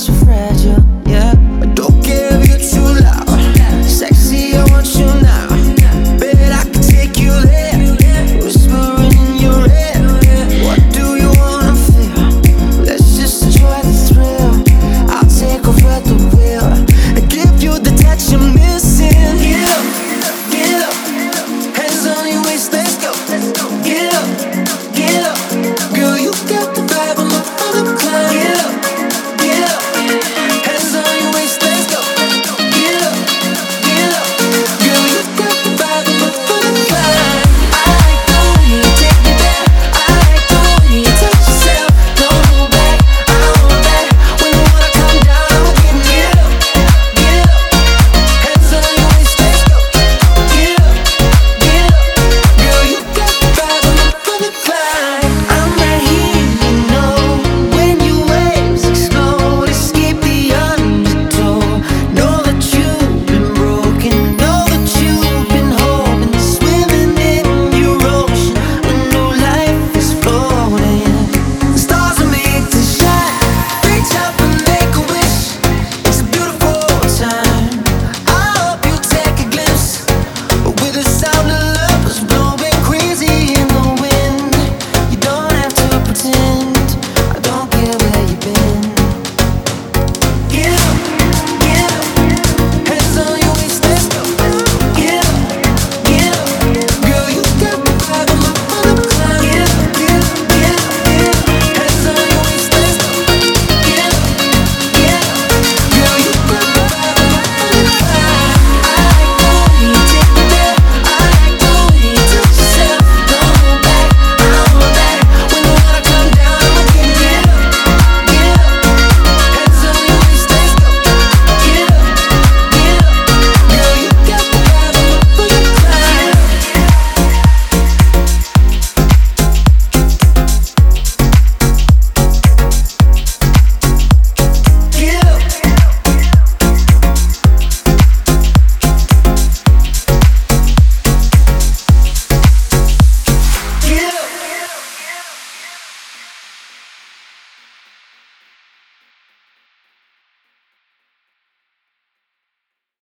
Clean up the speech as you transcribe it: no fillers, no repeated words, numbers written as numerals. so fragile.